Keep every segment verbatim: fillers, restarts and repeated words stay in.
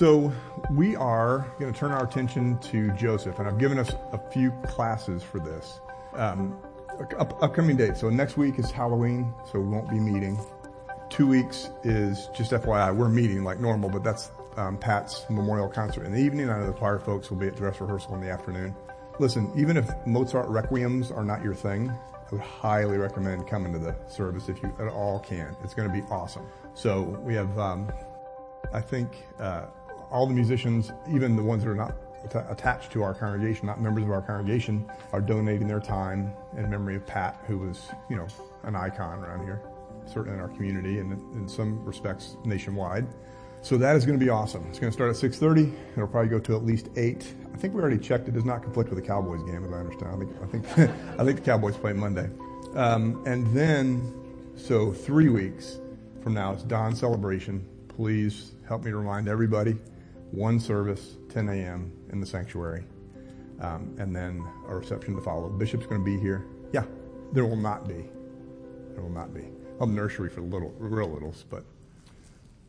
So we are going to turn our attention to Joseph, and I've given us a few classes for this. Um, up, upcoming dates. So next week is Halloween, so we won't be meeting. Two weeks is, just F Y I, we're meeting like normal, but that's um, Pat's memorial concert in the evening. I know the choir folks will be at dress rehearsal in the afternoon. Listen, even if Mozart requiems are not your thing, I would highly recommend coming to the service if you at all can. It's going to be awesome. So we have, um, I think, uh, all the musicians, even the ones that are not att- attached to our congregation, not members of our congregation, are donating their time in memory of Pat, who was, you know, an icon around here, certainly in our community and in some respects nationwide. So that is going to be awesome. It's going to start at six thirty. It'll probably go to at least eight. I think we already checked. It does not conflict with the Cowboys game, as I understand. I think I think, I think the Cowboys play Monday. Um, and then, so three weeks from now, it's Dawn Celebration. Please help me to remind everybody, one service, ten a.m. in the sanctuary. Um, and then a reception to follow. The bishop's going to be here. Yeah, there will not be. There will not be. I'll have nursery for little, real littles, but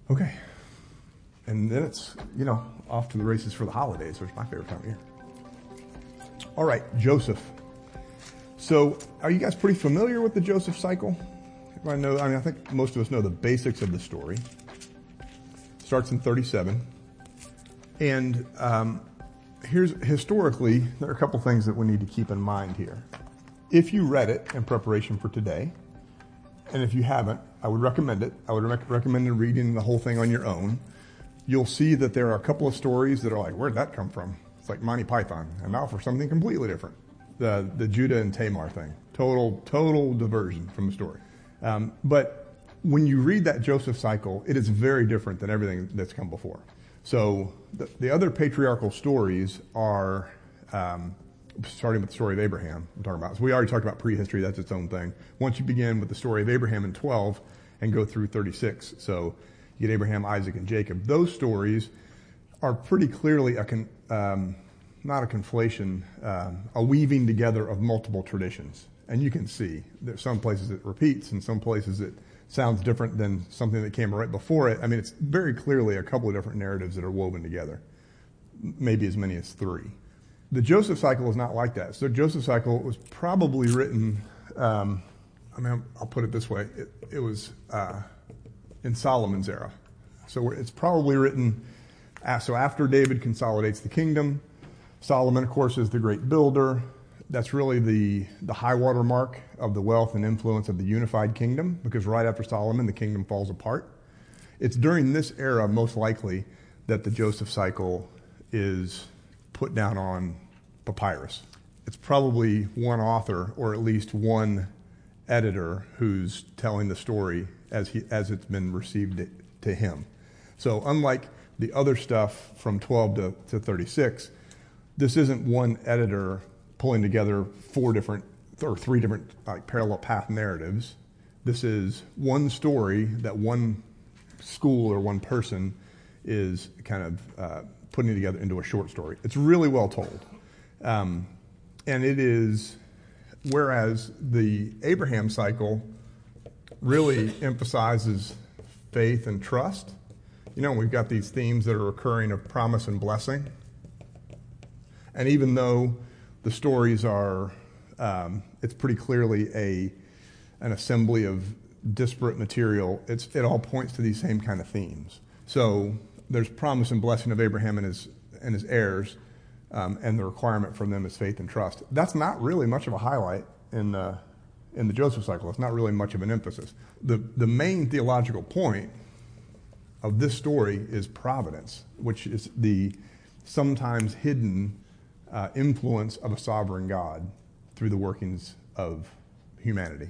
okay. And then it's, you know, off to the races for the holidays, which is my favorite time of year. All right, Joseph. So are you guys pretty familiar with the Joseph cycle? I know, I mean, I think most of us know the basics of the story. Starts in thirty-seven. And um, here's, historically, there are a couple things that we need to keep in mind here. If you read it in preparation for today, and if you haven't, I would recommend it. I would rec- recommend reading the whole thing on your own. You'll see that there are a couple of stories that are like, where'd that come from? It's like Monty Python. And now for something completely different. The the Judah and Tamar thing. Total, total diversion from the story. Um, but when you read that Joseph cycle, it is very different than everything that's come before. So the, the other patriarchal stories are, um, starting with the story of Abraham, I'm talking about. So we already talked about prehistory. That's its own thing. Once you begin with the story of Abraham in twelve and go through thirty-six, so you get Abraham, Isaac, and Jacob. Those stories are pretty clearly a con, um, not a conflation, um, a weaving together of multiple traditions. And you can see there's some places it repeats and some places it sounds different than something that came right before it. I mean, it's very clearly a couple of different narratives that are woven together, maybe as many as three. The Joseph cycle is not like that. So the Joseph cycle was probably written, um, I mean, I'll put it this way. It, it was... Uh, in Solomon's era. So it's probably written, so after David consolidates the kingdom, Solomon, of course, is the great builder. That's really the, the high water mark of the wealth and influence of the unified kingdom, because right after Solomon, the kingdom falls apart. It's during this era, most likely, that the Joseph cycle is put down on papyrus. It's probably one author, or at least one editor, who's telling the story as he, as it's been received to him. So unlike the other stuff from twelve to, to thirty-six, this isn't one editor pulling together four different, or three different like parallel path narratives. This is one story that one school or one person is kind of uh, putting together into a short story. It's really well told. Um, and it is, whereas the Abraham cycle really emphasizes faith and trust. You know, we've got these themes that are recurring of promise and blessing. And even though the stories are, um, it's pretty clearly a an assembly of disparate material, it's, it all points to these same kind of themes. So there's promise and blessing of Abraham and his and his heirs, um, and the requirement from them is faith and trust. That's not really much of a highlight in the in the Joseph cycle. It's not really much of an emphasis. The the main theological point of this story is providence, which is the sometimes hidden uh, influence of a sovereign God through the workings of humanity.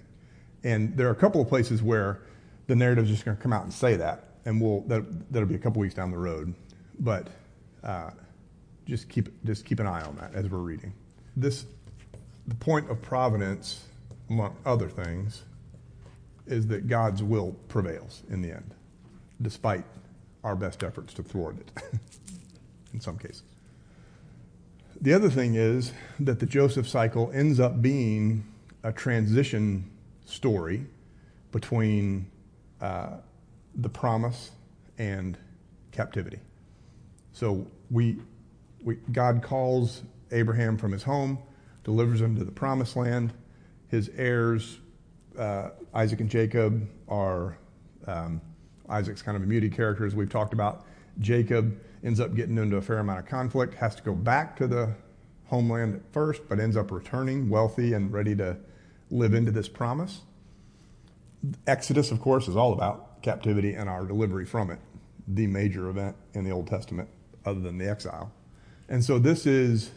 And there are a couple of places where the narrative is just going to come out and say that, and we'll that, that'll be a couple weeks down the road. But uh, just keep just keep an eye on that as we're reading. This the point of providence, among other things, is that God's will prevails in the end, despite our best efforts to thwart it, in some cases. The other thing is that the Joseph cycle ends up being a transition story between uh, the promise and captivity. So we, we, God calls Abraham from his home, delivers him to the promised land. His heirs, uh, Isaac and Jacob, are um, Isaac's kind of a muted character, as we've talked about. Jacob ends up getting into a fair amount of conflict, has to go back to the homeland at first, but ends up returning wealthy and ready to live into this promise. Exodus, of course, is all about captivity and our delivery from it, the major event in the Old Testament other than the exile. And so this is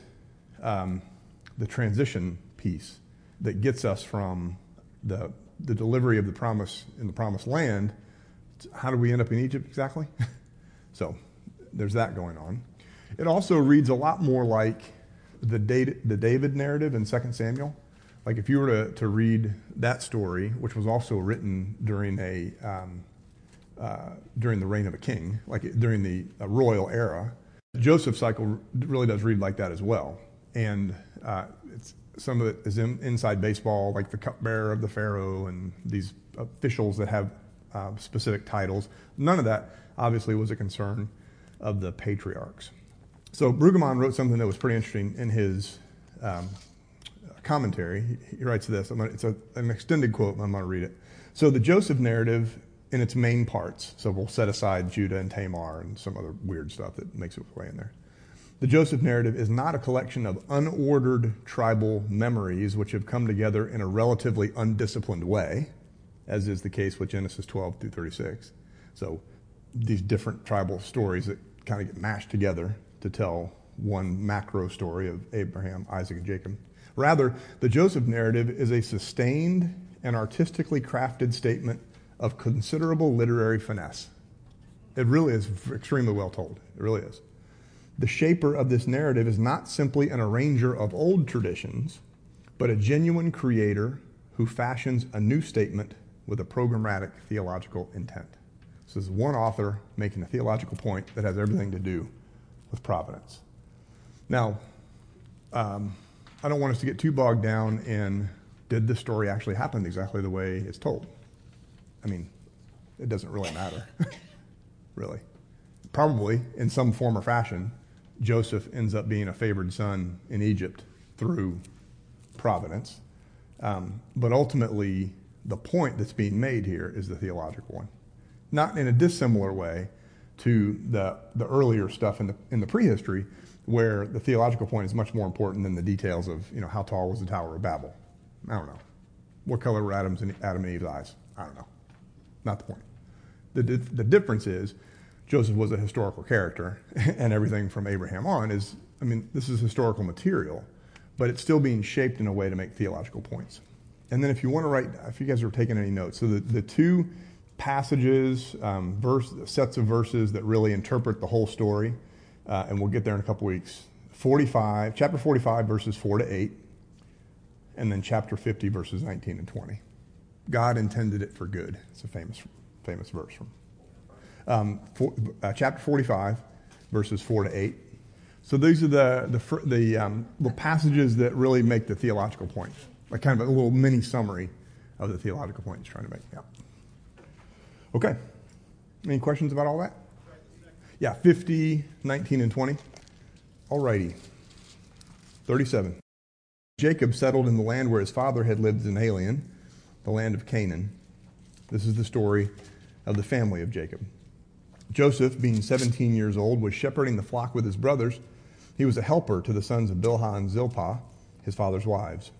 um, the transition piece that gets us from the the delivery of the promise in the promised land. How do we end up in Egypt exactly? So there's that going on. It also reads a lot more like the David, the David narrative in Second Samuel. Like if you were to, to read that story, which was also written during a um, uh, during the reign of a king, like during the uh, royal era, Joseph's cycle really does read like that as well. And uh, it's, some of it is in, inside baseball, like the cupbearer of the pharaoh and these officials that have uh, specific titles. None of that obviously was a concern of the patriarchs. So Brueggemann wrote something that was pretty interesting in his um, commentary. He, he writes this. I'm gonna, it's a, an extended quote, and I'm going to read it. So the Joseph narrative in its main parts, so we'll set aside Judah and Tamar and some other weird stuff that makes its way in there. The Joseph narrative is not a collection of unordered tribal memories which have come together in a relatively undisciplined way, as is the case with Genesis twelve through thirty-six. So these different tribal stories that kind of get mashed together to tell one macro story of Abraham, Isaac, and Jacob. Rather, the Joseph narrative is a sustained and artistically crafted statement of considerable literary finesse. It really is extremely well told. It really is. The shaper of this narrative is not simply an arranger of old traditions, but a genuine creator who fashions a new statement with a programmatic theological intent. So this is one author making a theological point that has everything to do with providence. Now, um, I don't want us to get too bogged down in did the story actually happen exactly the way it's told? I mean, it doesn't really matter, really. Probably, in some form or fashion, Joseph ends up being a favored son in Egypt through providence. Um, but ultimately, the point that's being made here is the theological one. Not in a dissimilar way to the, the earlier stuff in the in the prehistory, where the theological point is much more important than the details of, you know, how tall was the Tower of Babel? I don't know. What color were Adam's and, Adam and Eve's eyes? I don't know. Not the point. The The difference is Joseph was a historical character, and everything from Abraham on is, I mean, this is historical material, but it's still being shaped in a way to make theological points. And then if you want to write, if you guys are taking any notes, so the, the two passages, um, verse, sets of verses that really interpret the whole story, uh, and we'll get there in a couple weeks, forty-five, chapter forty-five, verses four to eight, and then chapter fifty, verses nineteen and twenty. God intended it for good. It's a famous, famous verse from Um, for, uh, chapter forty-five, verses four to eight. So these are the the, fr- the, um, the passages that really make the theological point, like kind of a little mini summary of the theological point he's trying to make. Yeah. Okay. Any questions about all that? Yeah, fifty, nineteen, and twenty. All righty. thirty-seven. Jacob settled in the land where his father had lived as an alien, the land of Canaan. This is the story of the family of Jacob. Joseph, being seventeen years old, was shepherding the flock with his brothers. He was a helper to the sons of Bilhah and Zilpah, his father's wives.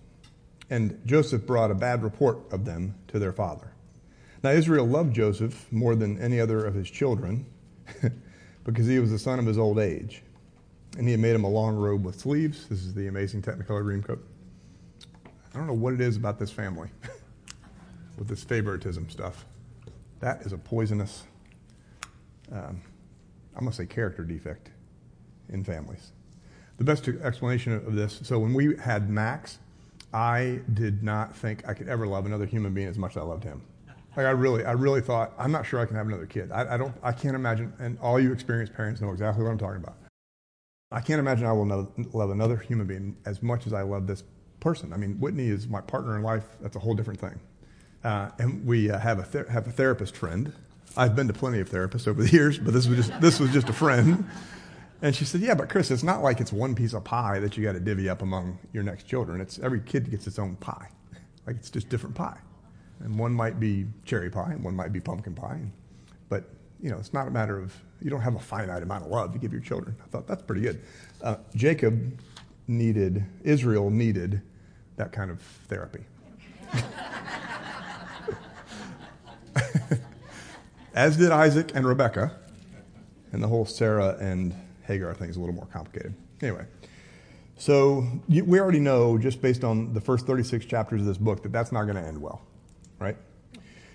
And Joseph brought a bad report of them to their father. Now Israel loved Joseph more than any other of his children because he was the son of his old age. And he had made him a long robe with sleeves. This is the amazing Technicolor dreamcoat. I don't know what it is about this family with this favoritism stuff. That is a poisonous Um, I'm going to say character defect in families. The best explanation of this, so when we had Max, I did not think I could ever love another human being as much as I loved him. Like I really, I really thought, I'm not sure I can have another kid. I, I don't, I can't imagine, and all you experienced parents know exactly what I'm talking about. I can't imagine I will know, love another human being as much as I love this person. I mean, Whitney is my partner in life. That's a whole different thing. Uh, and we uh, have a ther- have a therapist friend. I've been to plenty of therapists over the years, but this was just this was just a friend. And she said, yeah, but Chris, it's not like it's one piece of pie that you got to divvy up among your next children. It's every kid gets its own pie. Like, it's just different pie. And one might be cherry pie, and one might be pumpkin pie. But, you know, it's not a matter of, you don't have a finite amount of love you give your children. I thought, that's pretty good. Uh, Jacob needed, Israel needed that kind of therapy. As did Isaac and Rebecca. And the whole Sarah and Hagar thing is a little more complicated. Anyway, so you, we already know, just based on the first thirty-six chapters of this book, that that's not going to end well, right?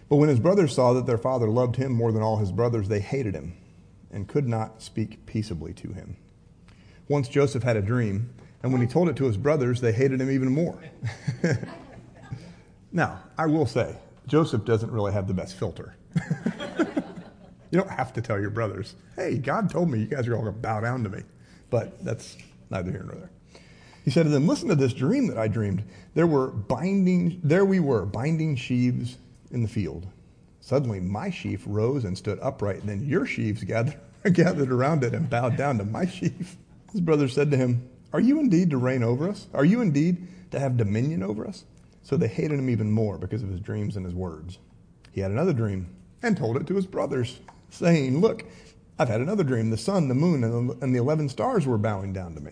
But when his brothers saw that their father loved him more than all his brothers, they hated him and could not speak peaceably to him. Once Joseph had a dream, and when he told it to his brothers, they hated him even more. Now, I will say, Joseph doesn't really have the best filter. You don't have to tell your brothers, hey, God told me you guys are all going to bow down to me. But that's neither here nor there. He said to them, listen to this dream that I dreamed. There were binding, there we were, binding sheaves in the field. Suddenly my sheaf rose and stood upright. And then your sheaves gathered, gathered around it and bowed down to my sheaf. His brothers said to him, are you indeed to reign over us? Are you indeed to have dominion over us? So they hated him even more because of his dreams and his words. He had another dream and told it to his brothers, saying, look, I've had another dream. The sun, the moon, and the, and the eleven stars were bowing down to me.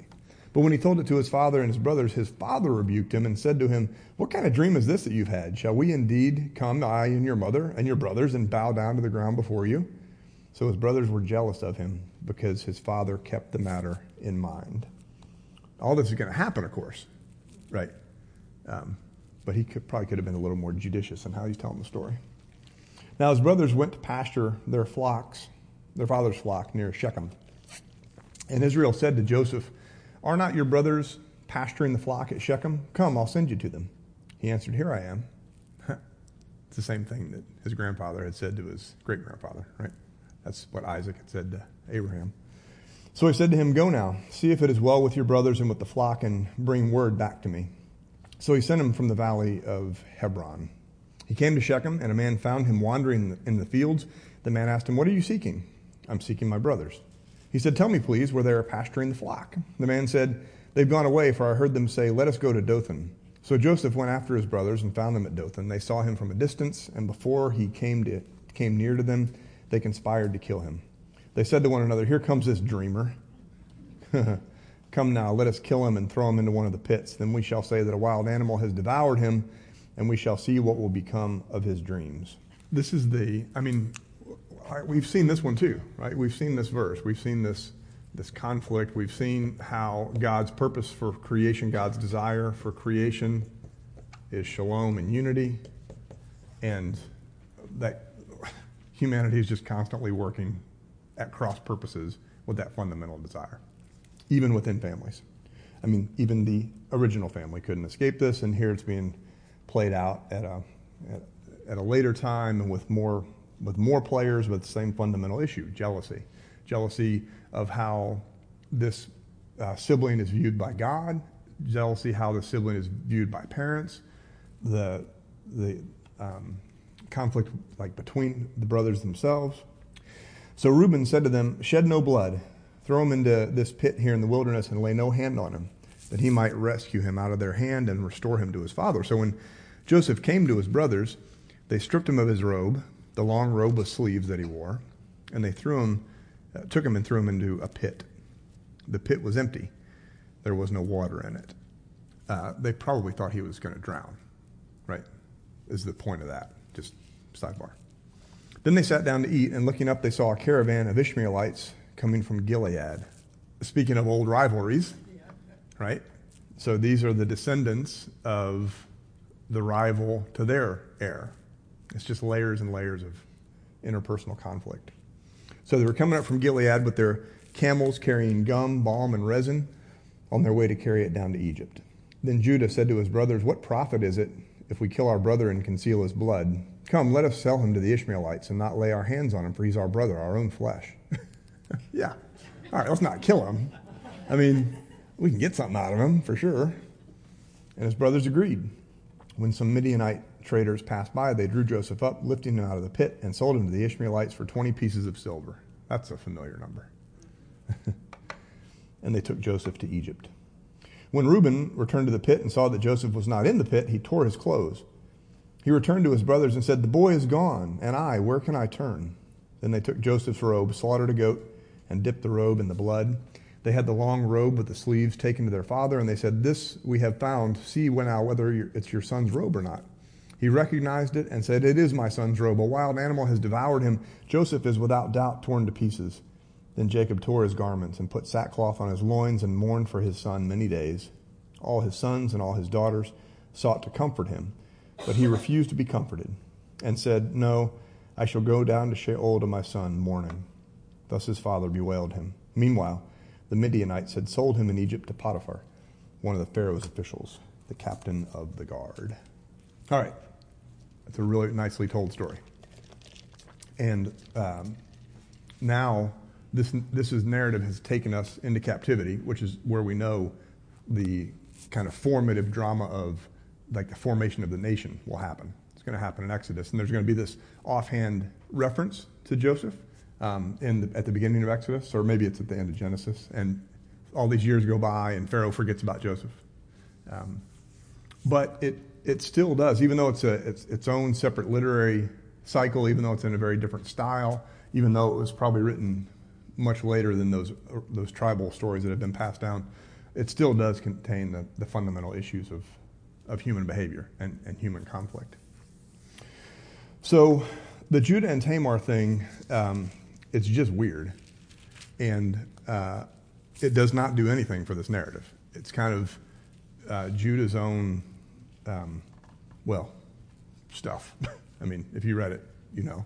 But when he told it to his father and his brothers, his father rebuked him and said to him, what kind of dream is this that you've had? Shall we indeed come, I and your mother and your brothers, and bow down to the ground before you? So his brothers were jealous of him because his father kept the matter in mind. All this is going to happen, of course, right? Um, but he could, probably could have been a little more judicious in how he's telling the story. Now his brothers went to pasture their flocks, their father's flock, near Shechem. And Israel said to Joseph, are not your brothers pasturing the flock at Shechem? Come, I'll send you to them. He answered, here I am. It's the same thing that his grandfather had said to his great-grandfather, right? That's what Isaac had said to Abraham. So he said to him, go now, see if it is well with your brothers and with the flock, and bring word back to me. So he sent him from the valley of Hebron. He came to Shechem, and a man found him wandering in the, in the fields. The man asked him, what are you seeking? I'm seeking my brothers. He said, tell me, please, where they are pasturing the flock. The man said, they've gone away, for I heard them say, let us go to Dothan. So Joseph went after his brothers and found them at Dothan. They saw him from a distance, and before he came, to, came near to them, they conspired to kill him. They said to one another, here comes this dreamer. Come now, let us kill him and throw him into one of the pits. Then we shall say that a wild animal has devoured him, and we shall see what will become of his dreams. This is the, I mean, we've seen this one too, right? We've seen this verse. We've seen this this conflict. We've seen how God's purpose for creation, God's desire for creation is shalom and unity, and that humanity is just constantly working at cross purposes with that fundamental desire, even within families. I mean, even the original family couldn't escape this, and here it's being played out at a at, at a later time and with more with more players with the same fundamental issue, jealousy. Jealousy of how this uh, sibling is viewed by God, jealousy how the sibling is viewed by parents, the the um, conflict like between the brothers themselves. So Reuben said to them, shed no blood, throw him into this pit here in the wilderness and lay no hand on him, that he might rescue him out of their hand and restore him to his father. So when Joseph came to his brothers, they stripped him of his robe, the long robe with sleeves that he wore, and they threw him, uh, took him and threw him into a pit. The pit was empty. There was no water in it. Uh, they probably thought he was going to drown, right? Is the point of that. Just sidebar. Then they sat down to eat, and looking up, they saw a caravan of Ishmaelites coming from Gilead. Speaking of old rivalries, right? So these are the descendants of the rival to their heir. It's just layers and layers of interpersonal conflict. So they were coming up from Gilead with their camels carrying gum, balm, and resin on their way to carry it down to Egypt. Then Judah said to his brothers, what profit is it if we kill our brother and conceal his blood? Come, let us sell him to the Ishmaelites and not lay our hands on him, for he's our brother, our own flesh. Yeah. All right, let's not kill him. I mean, we can get something out of him, for sure. And his brothers agreed. When some Midianite traders passed by, they drew Joseph up, lifting him out of the pit, and sold him to the Ishmaelites for twenty pieces of silver. That's a familiar number. and they took Joseph to Egypt. When Reuben returned to the pit and saw that Joseph was not in the pit, he tore his clothes. He returned to his brothers and said, "The boy is gone, and I, where can I turn?" Then they took Joseph's robe, slaughtered a goat, and dipped the robe in the blood. They had the long robe with the sleeves taken to their father, and they said, "This we have found. See now whether it's your son's robe or not." He recognized it and said, "It is my son's robe. A wild animal has devoured him. Joseph is without doubt torn to pieces." Then Jacob tore his garments and put sackcloth on his loins and mourned for his son many days. All his sons and all his daughters sought to comfort him, but he refused to be comforted and said, "No, I shall go down to Sheol to my son, mourning." Thus his father bewailed him. Meanwhile, the Midianites had sold him in Egypt to Potiphar, one of the Pharaoh's officials, the captain of the guard. All right. It's a really nicely told story. And um, now this this is narrative has taken us into captivity, which is where we know the kind of formative drama of like the formation of the nation will happen. It's going to happen in Exodus. And there's going to be this offhand reference to Joseph um, in the, at the beginning of Exodus, or maybe it's at the end of Genesis. And all these years go by and Pharaoh forgets about Joseph. Um, but it It still does, even though it's a it's its own separate literary cycle, even though it's in a very different style, even though it was probably written much later than those those tribal stories that have been passed down. It still does contain the, the fundamental issues of, of human behavior and, and human conflict. So the Judah and Tamar thing, um, it's just weird, and uh, it does not do anything for this narrative. It's kind of uh, Judah's own. Um, well, stuff. I mean, if you read it, you know.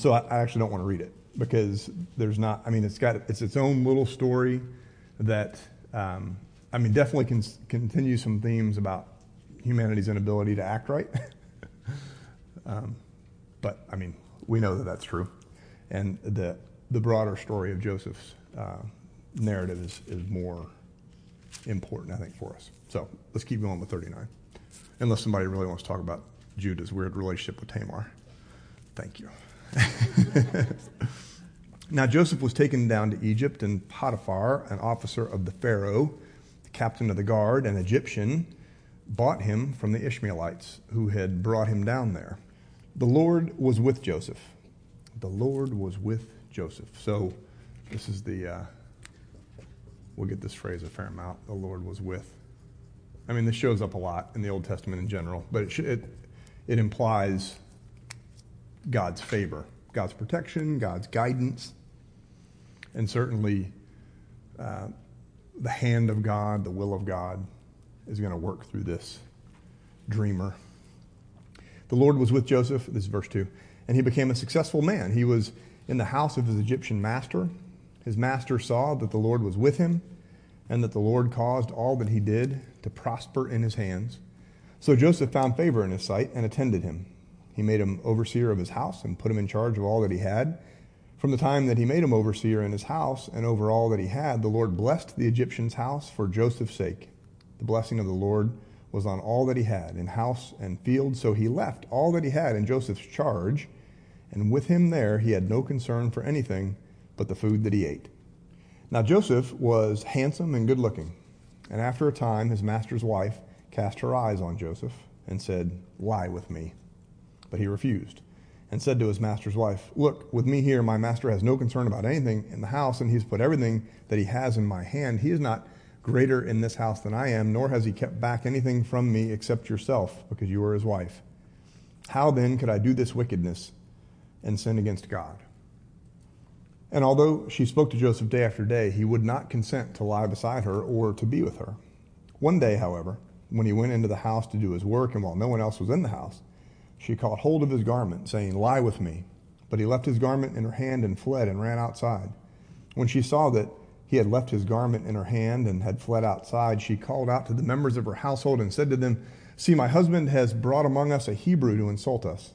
So I, I actually don't want to read it because there's not, I mean, it's got, it's its own little story that, um, I mean, definitely can continue some themes about humanity's inability to act right. um, but, I mean, we know that that's true. And the, the broader story of Joseph's uh, narrative is, is more important, I think, for us. So let's keep going with thirty-nine. Unless somebody really wants to talk about Judah's weird relationship with Tamar. Thank you. Now Joseph was taken down to Egypt, and Potiphar, an officer of the Pharaoh, the captain of the guard, an Egyptian, bought him from the Ishmaelites who had brought him down there. The Lord was with Joseph. The Lord was with Joseph. So this is the, uh, we'll get this phrase a fair amount, the Lord was with. I mean, this shows up a lot in the Old Testament in general, but it, sh- it it implies God's favor, God's protection, God's guidance, and certainly uh, the hand of God, the will of God is going to work through this dreamer. The Lord was with Joseph, this is verse two, and he became a successful man. He was in the house of his Egyptian master. His master saw that the Lord was with him, and that the Lord caused all that he did to prosper in his hands. So Joseph found favor in his sight and attended him. He made him overseer of his house and put him in charge of all that he had. From the time that he made him overseer in his house and over all that he had, the Lord blessed the Egyptian's house for Joseph's sake. The blessing of the Lord was on all that he had, in house and field. So he left all that he had in Joseph's charge, and with him there he had no concern for anything but the food that he ate. Now Joseph was handsome and good-looking, and after a time his master's wife cast her eyes on Joseph and said, "Lie with me." But he refused and said to his master's wife, "Look, with me here, my master has no concern about anything in the house, and he's put everything that he has in my hand. He is not greater in this house than I am, nor has he kept back anything from me except yourself, because you are his wife. How then could I do this wickedness and sin against God?" And although she spoke to Joseph day after day, he would not consent to lie beside her or to be with her. One day, however, when he went into the house to do his work, and while no one else was in the house, she caught hold of his garment, saying, "Lie with me." But he left his garment in her hand and fled and ran outside. When she saw that he had left his garment in her hand and had fled outside, she called out to the members of her household and said to them, "See, my husband has brought among us a Hebrew to insult us.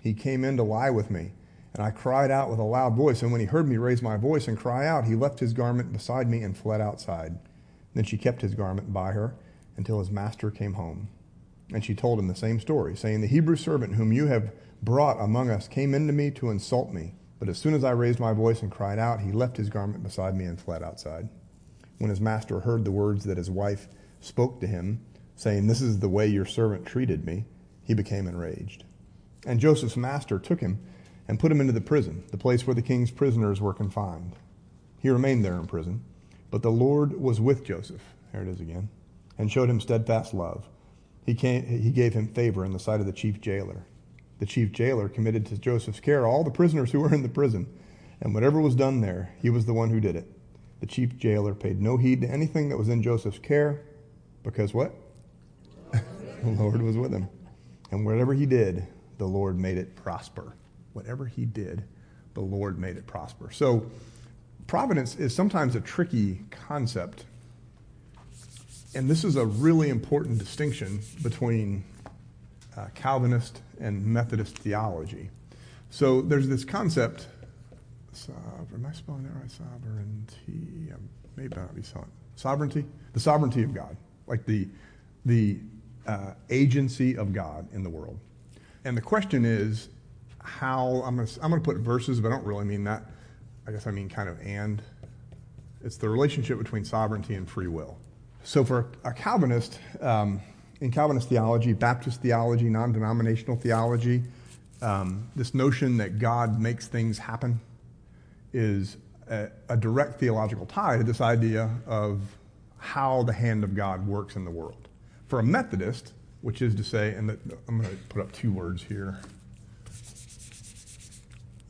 He came in to lie with me. And I cried out with a loud voice, and when he heard me raise my voice and cry out, he left his garment beside me and fled outside." Then she kept his garment by her until his master came home. And she told him the same story, saying, "The Hebrew servant whom you have brought among us came into me to insult me. But as soon as I raised my voice and cried out, he left his garment beside me and fled outside." when his master heard the words that his wife spoke to him, saying, "This is the way your servant treated me," he became enraged. And Joseph's master took him and put him into the prison, the place where the king's prisoners were confined. He remained there in prison, but the Lord was with Joseph, there it is again, and showed him steadfast love. He, came, he gave him favor in the sight of the chief jailer. The chief jailer committed to Joseph's care all the prisoners who were in the prison, and whatever was done there, he was the one who did it. The chief jailer paid no heed to anything that was in Joseph's care, because what? The Lord was with him. And whatever he did, the Lord made it prosper. Whatever he did, the Lord made it prosper. So providence is sometimes a tricky concept. And this is a really important distinction between uh, Calvinist and Methodist theology. So there's this concept... Sovereign, am I spelling that right? Sovereignty. I may not be spelling it. Sovereignty? The sovereignty of God. Like the, the uh, agency of God in the world. And the question is how, I'm going to I'm going to put verses, but I don't really mean that. I guess I mean kind of and. It's the relationship between sovereignty and free will. So for a Calvinist, um, in Calvinist theology, Baptist theology, non-denominational theology, um, this notion that God makes things happen is a, a direct theological tie to this idea of how the hand of God works in the world. For a Methodist, which is to say, and the, I'm going to put up two words here.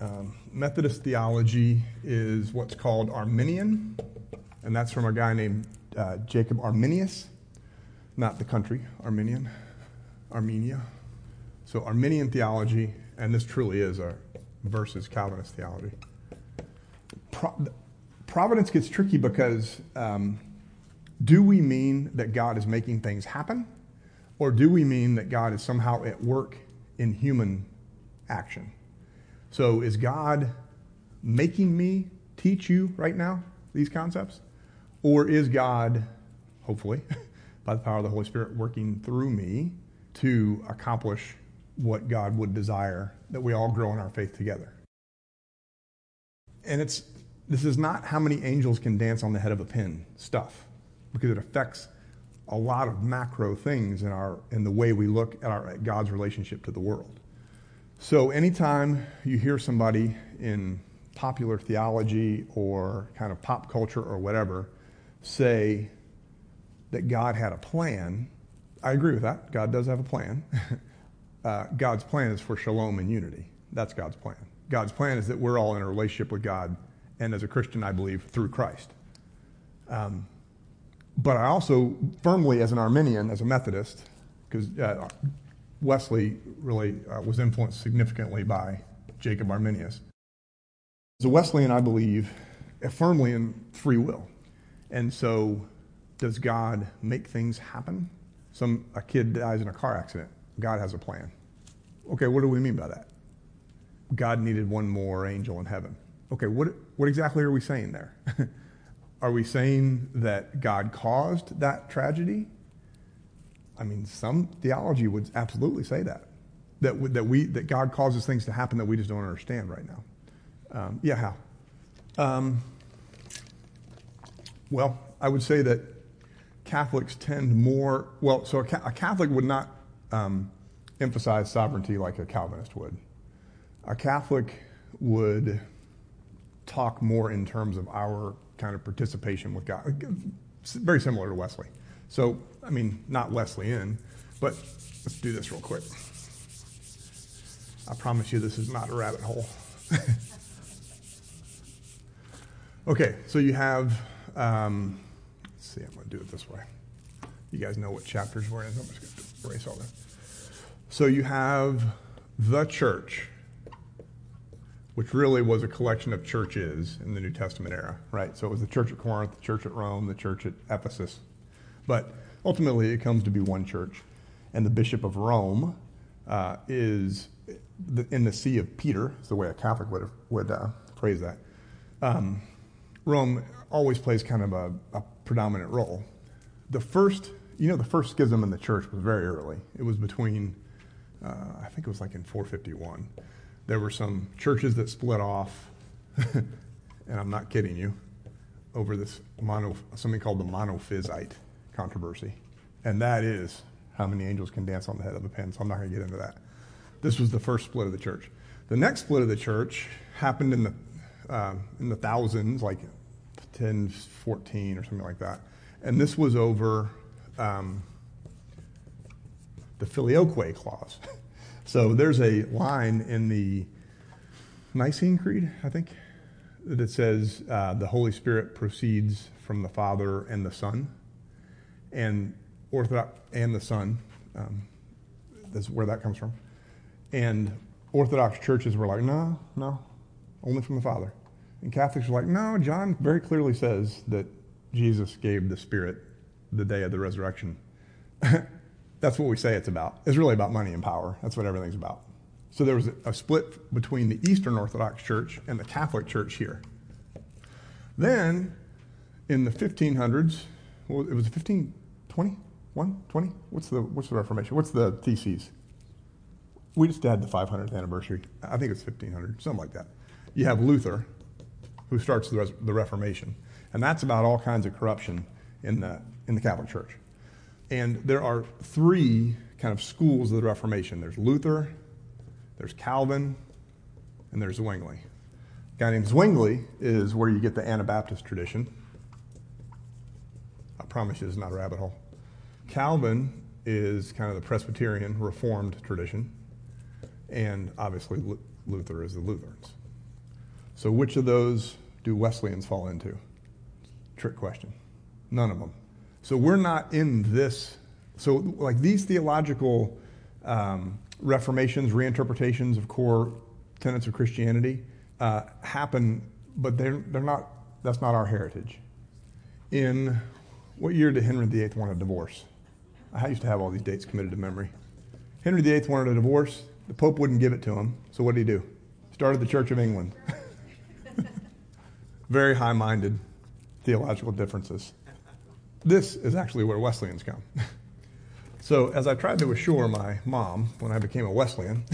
Um, Methodist theology is what's called Arminian, and that's from a guy named uh, Jacob Arminius, not the country, Arminian, Armenia. So Arminian theology, and this truly is a versus Calvinist theology. Providence gets tricky because um, do we mean that God is making things happen, or do we mean that God is somehow at work in human action? So is God making me teach you right now these concepts, or is God, hopefully, by the power of the Holy Spirit, working through me to accomplish what God would desire that we all grow in our faith together? And it's this is not how many angels can dance on the head of a pin stuff, because it affects a lot of macro things in our in the way we look at, our, at God's relationship to the world. So anytime you hear somebody in popular theology or kind of pop culture or whatever say that God had a plan, I agree with that. God does have a plan. uh, God's plan is for shalom and unity. That's God's plan. God's plan is that we're all in a relationship with God, and as a Christian, I believe, through Christ. Um, but I also firmly, as an Arminian, as a Methodist, because uh, Wesley really uh, was influenced significantly by Jacob Arminius. As a Wesleyan, I believe firmly in free will. And so does God make things happen? Some a kid dies in a car accident. God has a plan. Okay, what do we mean by that? God needed one more angel in heaven. Okay, what what exactly are we saying there? Are we saying that God caused that tragedy? I mean, some theology would absolutely say that. That that we that God causes things to happen that we just don't understand right now. Um, yeah, how? Um, well, I would say that Catholics tend more... Well, so a, ca- a Catholic would not um, emphasize sovereignty like a Calvinist would. A Catholic would talk more in terms of our kind of participation with God. Very similar to Wesley. So, I mean, not Wesleyan, but let's do this real quick. I promise you this is not a rabbit hole. Okay, so you have, um, let's see, I'm going to do it this way. You guys know what chapters we're in, so I'm just going to erase all that. So you have the church, which really was a collection of churches in the New Testament era, right? So it was the church at Corinth, the church at Rome, the church at Ephesus. But ultimately, it comes to be one church. And the bishop of Rome uh, is the, in the see of Peter. It's the way a Catholic would, would uh, phrase that. Um, Rome always plays kind of a, a predominant role. The first, you know, the first schism in the church was very early. It was between, uh, I think it was like in four fifty-one. There were some churches that split off, and I'm not kidding you, over this mono, something called the monophysite controversy. And that is how many angels can dance on the head of a pin. So I'm not going to get into that. This was the first split of the church. The next split of the church happened in the um, in the thousands, like ten fourteen or something like that. And this was over um, the filioque clause. So there's a line in the Nicene Creed, I think, that says uh, the Holy Spirit proceeds from the Father and the Son, and Orthodox and the Son. Um, that's where that comes from. And Orthodox churches were like, no, no, only from the Father. And Catholics were like, no, John very clearly says that Jesus gave the Spirit the day of the resurrection. That's what we say it's about. It's really about money and power. That's what everything's about. So there was a split between the Eastern Orthodox Church and the Catholic Church here. Then, in the fifteen hundreds, well, it was fifteen twenty-one, twenty? What's the, what's the Reformation? What's the theses? We just had the five hundredth anniversary. I think it's fifteen hundred, something like that. You have Luther, who starts the, Res- the Reformation, and that's about all kinds of corruption in the in the Catholic Church. And there are three kind of schools of the Reformation. There's Luther, there's Calvin, and there's Zwingli. A guy named Zwingli is where you get the Anabaptist tradition. I promise you, it's not a rabbit hole. Calvin is kind of the Presbyterian Reformed tradition. And obviously, Luther is the Lutherans. So which of those do Wesleyans fall into? Trick question. None of them. So we're not in this. So like these theological um, reformations, reinterpretations of core tenets of Christianity uh, happen, but they're, they're not, that's not our heritage. In what year did Henry the Eighth want a divorce? I used to have all these dates committed to memory. Henry the Eighth wanted a divorce. The Pope wouldn't give it to him, so what did he do? Started the Church of England. Very high-minded theological differences. This is actually where Wesleyans come. So as I tried to assure my mom when I became a Wesleyan,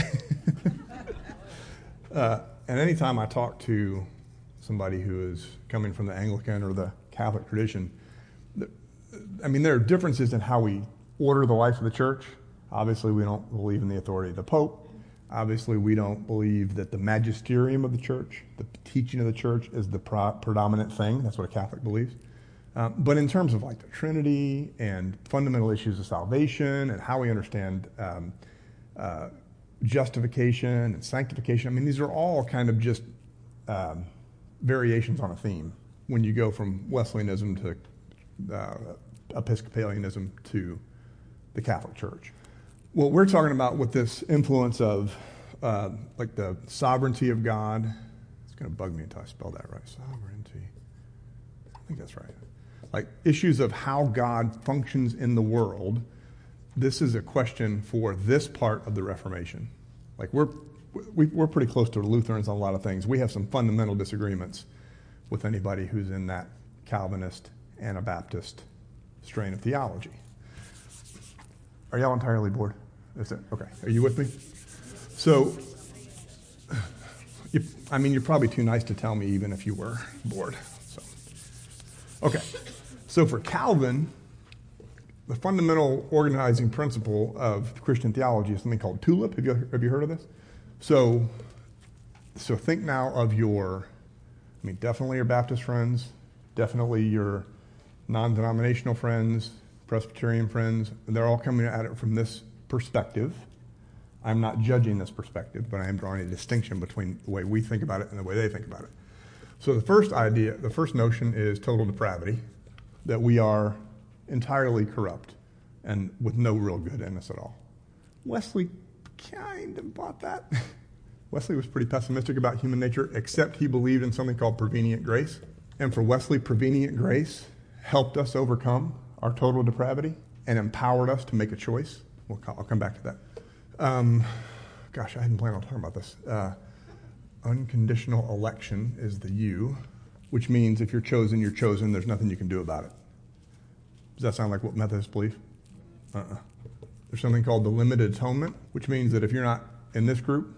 uh, and any time I talk to somebody who is coming from the Anglican or the Catholic tradition, I mean, there are differences in how we order the life of the church. Obviously, we don't believe in the authority of the Pope. Obviously, we don't believe that the magisterium of the church, the teaching of the church, is the pro- predominant thing. That's what a Catholic believes. Um, but in terms of like the Trinity and fundamental issues of salvation and how we understand um, uh, justification and sanctification, I mean, these are all kind of just um, variations on a theme when you go from Wesleyanism to uh, Episcopalianism to the Catholic Church. What we're talking about with this influence of uh, like the sovereignty of God, it's going to bug me until I spell that right, sovereignty, I think that's right, like issues of how God functions in the world. This is a question for this part of the Reformation. Like we're we're pretty close to Lutherans on a lot of things. We have some fundamental disagreements with anybody who's in that Calvinist, Anabaptist strain of theology. Are y'all entirely bored? That's it. Okay. Are you with me? So, you, I mean, you're probably too nice to tell me even if you were bored. So, okay. So for Calvin, the fundamental organizing principle of Christian theology is something called TULIP. Have you, have you heard of this? So, so think now of your, I mean, definitely your Baptist friends, definitely your non-denominational friends, Presbyterian friends, they're all coming at it from this perspective. I'm not judging this perspective, but I am drawing a distinction between the way we think about it and the way they think about it. So the first idea, the first notion is total depravity, that we are entirely corrupt and with no real good in us at all. Wesley kind of bought that. Wesley was pretty pessimistic about human nature, except he believed in something called prevenient grace. And for Wesley, prevenient grace helped us overcome our total depravity, and empowered us to make a choice. We'll call, I'll come back to that. Um, gosh, I hadn't planned on talking about this. Uh, unconditional election is the U, which means if you're chosen, you're chosen. There's nothing you can do about it. Does that sound like what Methodists believe? Uh-uh. There's something called the limited atonement, which means that if you're not in this group,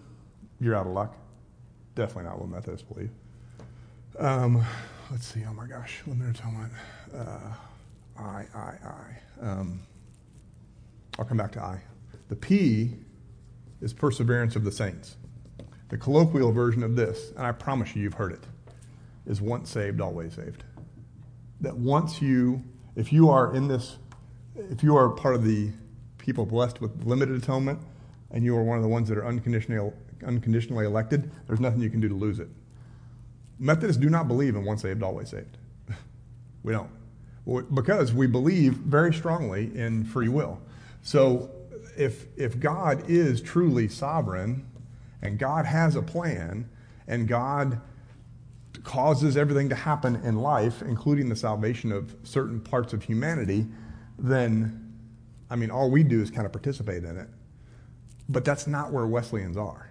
you're out of luck. Definitely not what Methodists believe. Um, let's see, oh my gosh, limited atonement, uh, I, I, I. Um, I'll come back to I. The P is perseverance of the saints. The colloquial version of this, and I promise you you've heard it, is once saved, always saved. That once you, if you are in this, if you are part of the people blessed with limited atonement, and you are one of the ones that are unconditionally, unconditionally elected, there's nothing you can do to lose it. Methodists do not believe in once saved, always saved. We don't. Because we believe very strongly in free will. So if if God is truly sovereign, and God has a plan, and God causes everything to happen in life, including the salvation of certain parts of humanity, then, I mean, all we do is kind of participate in it. But that's not where Wesleyans are.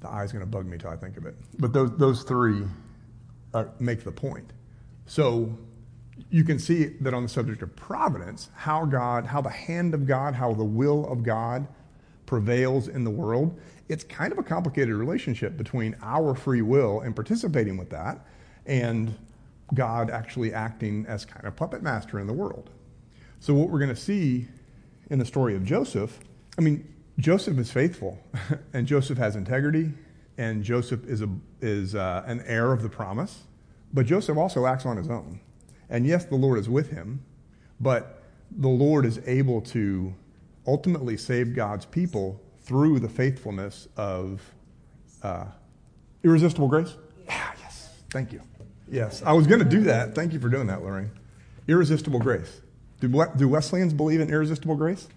The eye's going to bug me till I think of it. But those, those three are, make the point. So you can see that on the subject of providence, how God, how the hand of God, how the will of God prevails in the world, it's kind of a complicated relationship between our free will and participating with that and God actually acting as kind of puppet master in the world. So what we're going to see in the story of Joseph, I mean, Joseph is faithful, and Joseph has integrity, and Joseph is a, is uh, an heir of the promise, but Joseph also acts on his own. And yes, the Lord is with him, but the Lord is able to ultimately save God's people through the faithfulness of uh, irresistible grace. Yeah, yes, thank you. Yes, I was going to do that. Thank you for doing that, Lorraine. Irresistible grace. Do, do Wesleyans believe in irresistible grace?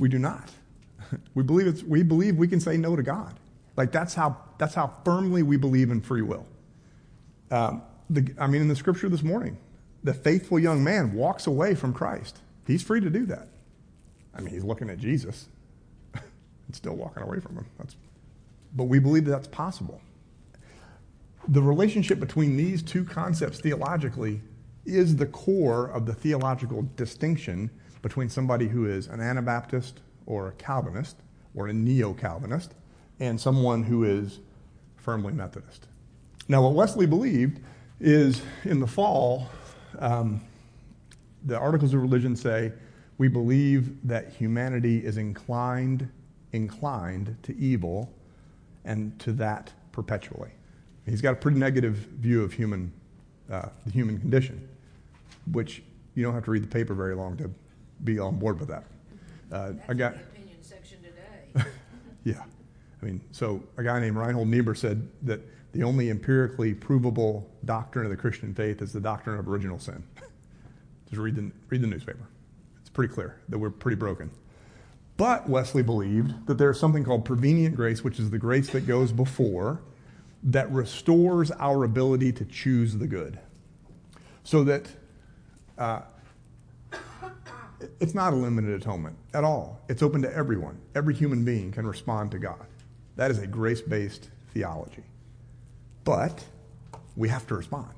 We do not. We believe it's, we believe we can say no to God. Like that's how that's how firmly we believe in free will. Um, the, I mean, in the scripture this morning, the faithful young man walks away from Christ. He's free to do that. I mean, he's looking at Jesus and still walking away from him. That's, but we believe that that's possible. The relationship between these two concepts theologically is the core of the theological distinction between somebody who is an Anabaptist or a Calvinist or a neo-Calvinist and someone who is firmly Methodist. Now, what Wesley believed is in the fall, um, the Articles of Religion say, we believe that humanity is inclined, inclined to evil and to that perpetually. He's got a pretty negative view of human, uh, the human condition, which you don't have to read the paper very long to be on board with that. Uh, That's I got, the opinion section today. Yeah. I mean, so a guy named Reinhold Niebuhr said that the only empirically provable doctrine of the Christian faith is the doctrine of original sin. Just read the, read the newspaper. Pretty clear that we're pretty broken. But Wesley believed that there's something called prevenient grace, which is the grace that goes before, that restores our ability to choose the good. So that uh, it's not a limited atonement at all. It's open to everyone. Every human being can respond to God. That is a grace-based theology. But we have to respond.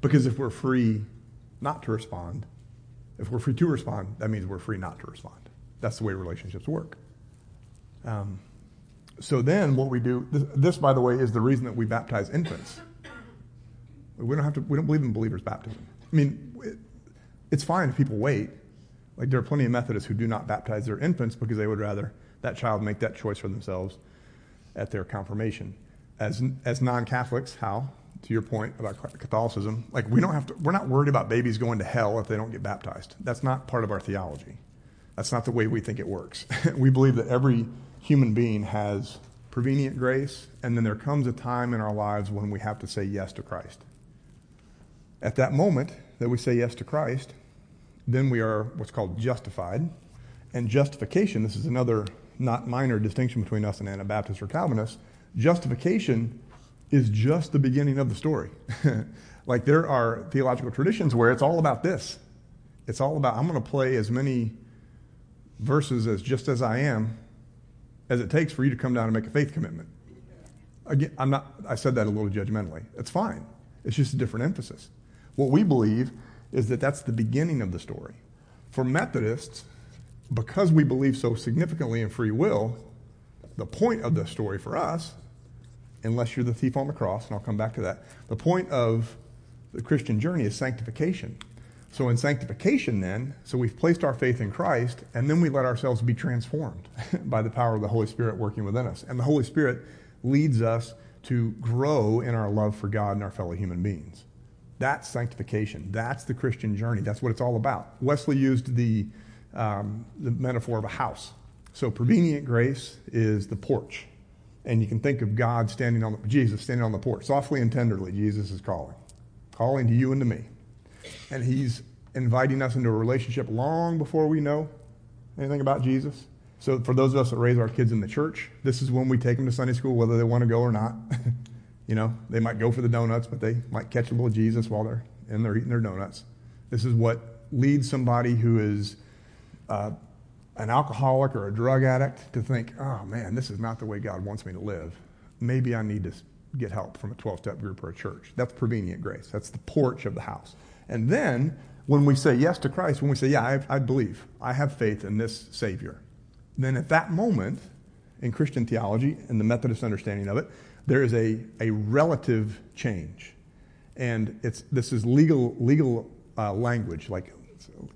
Because if we're free not to respond, If we're free to respond, that means we're free not to respond. That's the way relationships work. Um, so then what we do, this, this, by the way, is the reason that we baptize infants. We don't have to, we don't believe in believers' baptism. I mean, it, it's fine if people wait. Like there are plenty of Methodists who do not baptize their infants because they would rather that child make that choice for themselves at their confirmation. As, as non-Catholics, how? To your point about Catholicism, like we don't have to, we're not worried about babies going to hell if they don't get baptized. That's not part of our theology. That's not the way we think it works. We believe that every human being has prevenient grace, and then there comes a time in our lives when we have to say yes to Christ. At that moment that we say yes to Christ, then we are what's called justified. And justification, this is another not minor distinction between us and Anabaptists or Calvinists, justification is just the beginning of the story. Like there are theological traditions where it's all about this. It's all about, I'm going to play as many verses as just as I am as it takes for you to come down and make a faith commitment. Again, I'm not, I said that a little judgmentally. It's fine. It's just a different emphasis. What we believe is that that's the beginning of the story. For Methodists, because we believe so significantly in free will, the point of the story for us, unless you're the thief on the cross, and I'll come back to that. The point of the Christian journey is sanctification. So in sanctification then, so we've placed our faith in Christ, and then we let ourselves be transformed by the power of the Holy Spirit working within us. And the Holy Spirit leads us to grow in our love for God and our fellow human beings. That's sanctification. That's the Christian journey. That's what it's all about. Wesley used the, um, the metaphor of a house. So prevenient grace is the porch. And you can think of God standing on the, Jesus standing on the porch. Softly and tenderly, Jesus is calling. Calling to you and to me. And he's inviting us into a relationship long before we know anything about Jesus. So for those of us that raise our kids in the church, this is when we take them to Sunday school, whether they want to go or not. You know, they might go for the donuts, but they might catch a little Jesus while they're in there eating their donuts. This is what leads somebody who is uh, an alcoholic or a drug addict to think, oh man, this is not the way God wants me to live. Maybe I need to get help from a twelve-step group or a church. That's prevenient grace. That's the porch of the house. And then when we say yes to Christ, when we say, yeah, I, I believe, I have faith in this Savior, then at that moment, in Christian theology and the Methodist understanding of it, there is a, a relative change. And it's this is legal legal uh, language, like it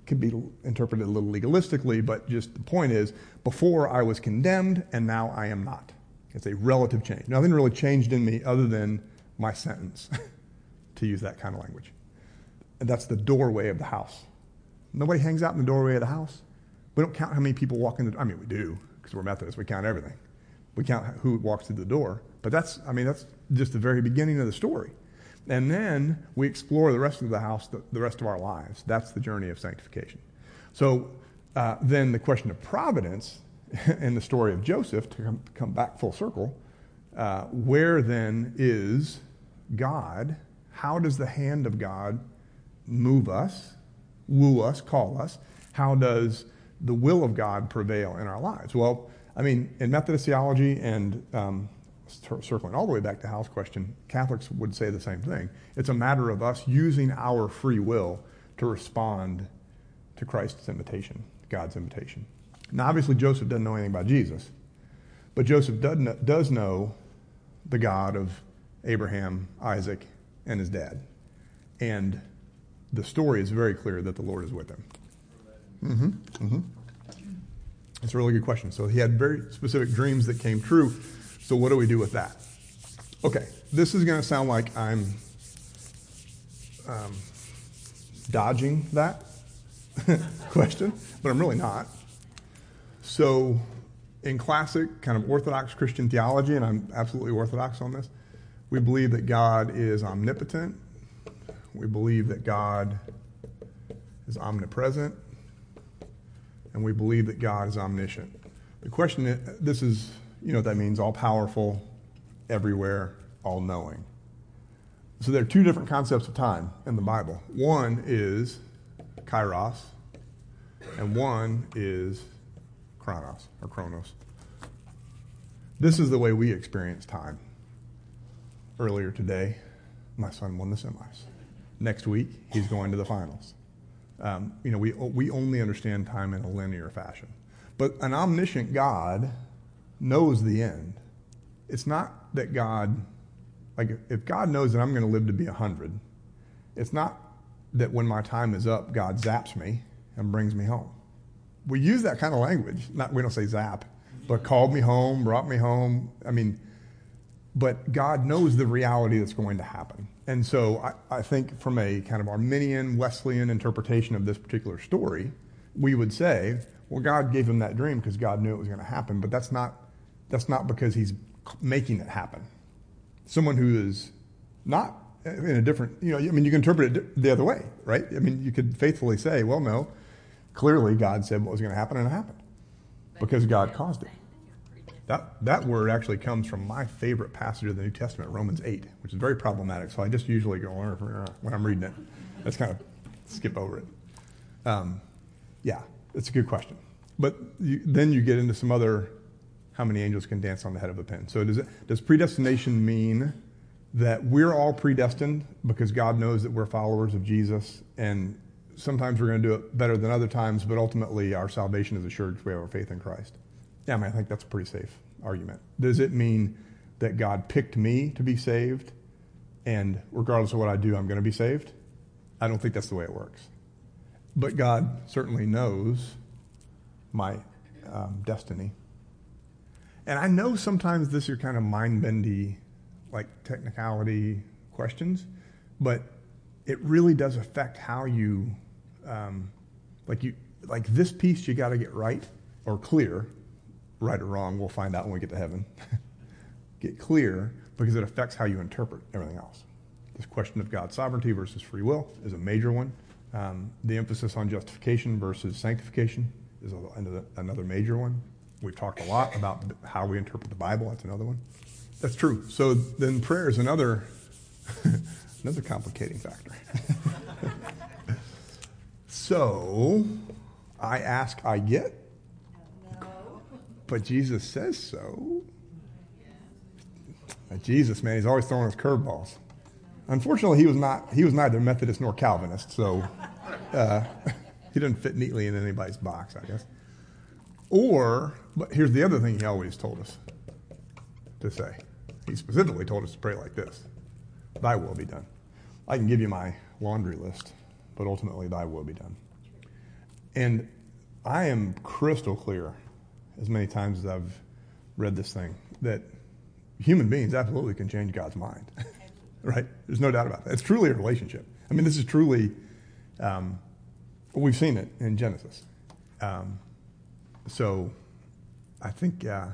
could be interpreted a little legalistically, but just the point is, before I was condemned and now I am not. It's a relative change. Nothing really changed in me other than my sentence, to use that kind of language. And that's the doorway of the house. Nobody hangs out in the doorway of the house. We don't count how many people walk in the door. I mean, we do, because we're Methodists. We count everything. We count who walks through the door. But that's, I mean, that's just the very beginning of the story. And then we explore the rest of the house, the, the rest of our lives. That's the journey of sanctification. So uh, then the question of providence in the story of Joseph, to come, come back full circle, uh, where then is God? How does the hand of God move us, woo us, call us? How does the will of God prevail in our lives? Well, I mean, in Methodist theology and um, circling all the way back to house question, Catholics would say the same thing. It's a matter of us using our free will to respond to Christ's invitation, God's invitation. Now, obviously, Joseph doesn't know anything about Jesus, but Joseph does know the God of Abraham, Isaac, and his dad. And the story is very clear that the Lord is with him. Mm-hmm. Mm-hmm. That's a really good question. So he had very specific dreams that came true. So what do we do with that? Okay, this is going to sound like I'm um, dodging that question, but I'm really not. So in classic kind of Orthodox Christian theology, and I'm absolutely Orthodox on this, we believe that God is omnipotent. We believe that God is omnipresent. And we believe that God is omniscient. The question is, this is, you know what that means, all-powerful, everywhere, all-knowing. So there are two different concepts of time in the Bible. One is kairos, and one is chronos, or chronos. This is the way we experience time. Earlier today, my son won the semis. Next week, he's going to the finals. Um, you know, we we only understand time in a linear fashion. But an omniscient God knows the end. It's not that God, like if God knows that I'm going to live to be one hundred, it's not that when my time is up, God zaps me and brings me home. We use that kind of language. Not we don't say zap, but called me home, brought me home. I mean, but God knows the reality that's going to happen. And so I, I think from a kind of Arminian, Wesleyan interpretation of this particular story, we would say, well, God gave him that dream because God knew it was going to happen, but that's not that's not because he's making it happen. Someone who is not in a different, you know, I mean, you can interpret it the other way, right? I mean, you could faithfully say, well, no, clearly God said what was going to happen and it happened because God caused it. That that word actually comes from my favorite passage of the New Testament, Romans eight, which is very problematic. So I just usually go when I'm reading it. That's kind of skip over it. Um, yeah, it's a good question. But you, then you get into some other, how many angels can dance on the head of a pin? So does it, does predestination mean that we're all predestined because God knows that we're followers of Jesus, and sometimes we're going to do it better than other times, but ultimately our salvation is assured because we have our faith in Christ? Yeah, I mean, I think that's a pretty safe argument. Does it mean that God picked me to be saved and regardless of what I do, I'm going to be saved. I don't think that's the way it works. But God certainly knows my um, destiny. And I know sometimes this are kind of mind-bendy, like technicality questions, but it really does affect how you, um, like you, like this piece you got to get right or clear, right or wrong, we'll find out when we get to heaven. Get clear, because it affects how you interpret everything else. This question of God's sovereignty versus free will is a major one. Um, the emphasis on justification versus sanctification is a, another major one. We've talked a lot about how we interpret the Bible. That's another one. That's true. So then prayer is another another complicating factor. So I ask, I get. No. But Jesus says so. Yeah. Jesus, man, he's always throwing us curveballs. Unfortunately, he was not he was neither Methodist nor Calvinist, so uh, he didn't fit neatly in anybody's box, I guess. Or, but here's the other thing he always told us to say. He specifically told us to pray like this: thy will be done. I can give you my laundry list, but ultimately thy will be done. And I am crystal clear, as many times as I've read this thing, that human beings absolutely can change God's mind. Right? There's no doubt about that. It's truly a relationship. I mean, this is truly, um, we've seen it in Genesis. Um, so I think uh,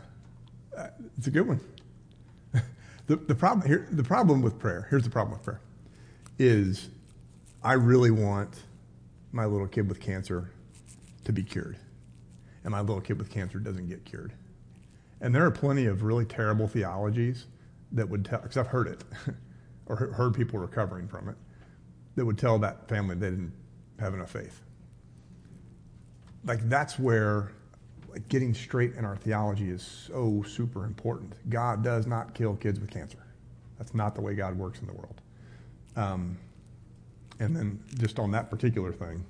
it's a good one. the, the, problem here, the problem with prayer, here's the problem with prayer, is I really want my little kid with cancer to be cured. And my little kid with cancer doesn't get cured. And there are plenty of really terrible theologies that would tell, because I've heard it, or heard people recovering from it, that would tell that family they didn't have enough faith. Like, that's where, like, getting straight in our theology is so super important. God does not kill kids with cancer. That's not the way God works in the world. Um, and then just on that particular thing,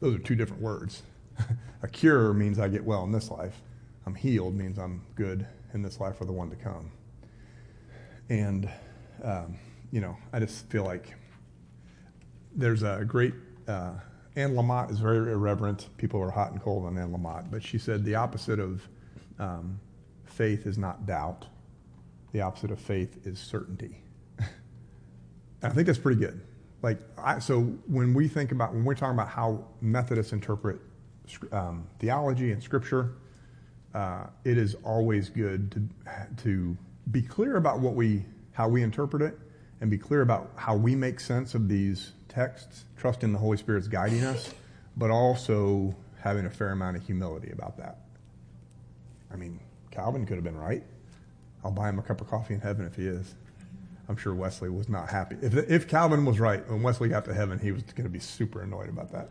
those are two different words. A cure means I get well in this life. I'm healed means I'm good in this life or the one to come. And Um, you know, I just feel like there's a great, uh, Anne Lamott is very irreverent. People are hot and cold on Anne Lamott, but she said the opposite of um, faith is not doubt. The opposite of faith is certainty. And I think that's pretty good. Like, I, so when we think about, when we're talking about how Methodists interpret um, theology and scripture, uh, it is always good to, to be clear about what we how we interpret it, and be clear about how we make sense of these texts, trust in the Holy Spirit's guiding us, but also having a fair amount of humility about that. I mean, Calvin could have been right. I'll buy him a cup of coffee in heaven if he is. I'm sure Wesley was not happy. If, if Calvin was right, when Wesley got to heaven, he was going to be super annoyed about that.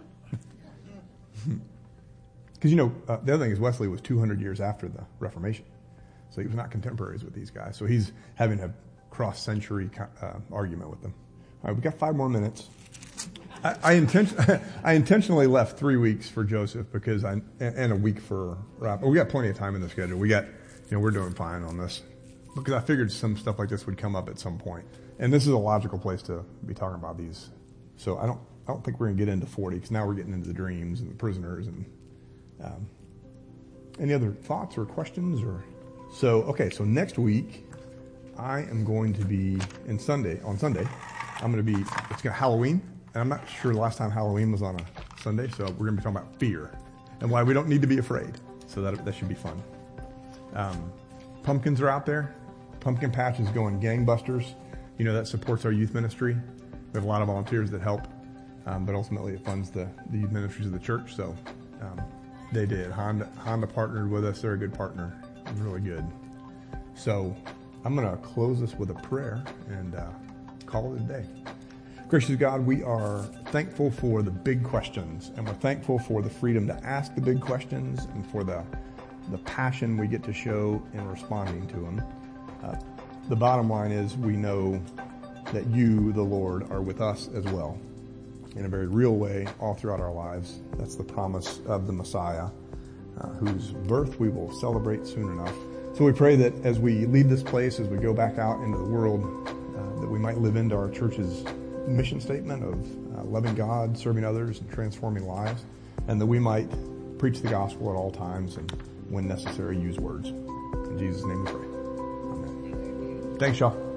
Because, you know, uh, the other thing is Wesley was two hundred years after the Reformation. So he was not contemporaries with these guys. So he's having a cross-century uh, argument with them. All right, we've got five more minutes. I, I, inten- I intentionally left three weeks for Joseph because I and a week for Raphael. We got plenty of time in the schedule. We got, you know, we're doing fine on this because I figured some stuff like this would come up at some point. And this is a logical place to be talking about these. So I don't, I don't think we're gonna get into forty because now we're getting into the dreams and the prisoners and um, any other thoughts or questions or so. Okay, so next week. I am going to be in Sunday on Sunday. I'm going to be it's going to Halloween, and I'm not sure the last time Halloween was on a Sunday. So we're going to be talking about fear and why we don't need to be afraid. So that that should be fun. Um, pumpkins are out there. Pumpkin patch is going gangbusters. You know that supports our youth ministry. We have a lot of volunteers that help, um, but ultimately it funds the, the youth ministries of the church. So um, they did. Honda Honda partnered with us. They're a good partner. Really good. So. I'm going to close this with a prayer and uh, call it a day. Gracious God, we are thankful for the big questions, and we're thankful for the freedom to ask the big questions and for the the passion we get to show in responding to them. Uh, the bottom line is we know that you, the Lord, are with us as well in a very real way all throughout our lives. That's the promise of the Messiah, uh, whose birth we will celebrate soon enough. So we pray that as we leave this place, as we go back out into the world, uh, that we might live into our church's mission statement of uh, loving God, serving others, and transforming lives, and that we might preach the gospel at all times and, when necessary, use words. In Jesus' name we pray. Amen. Thanks, y'all.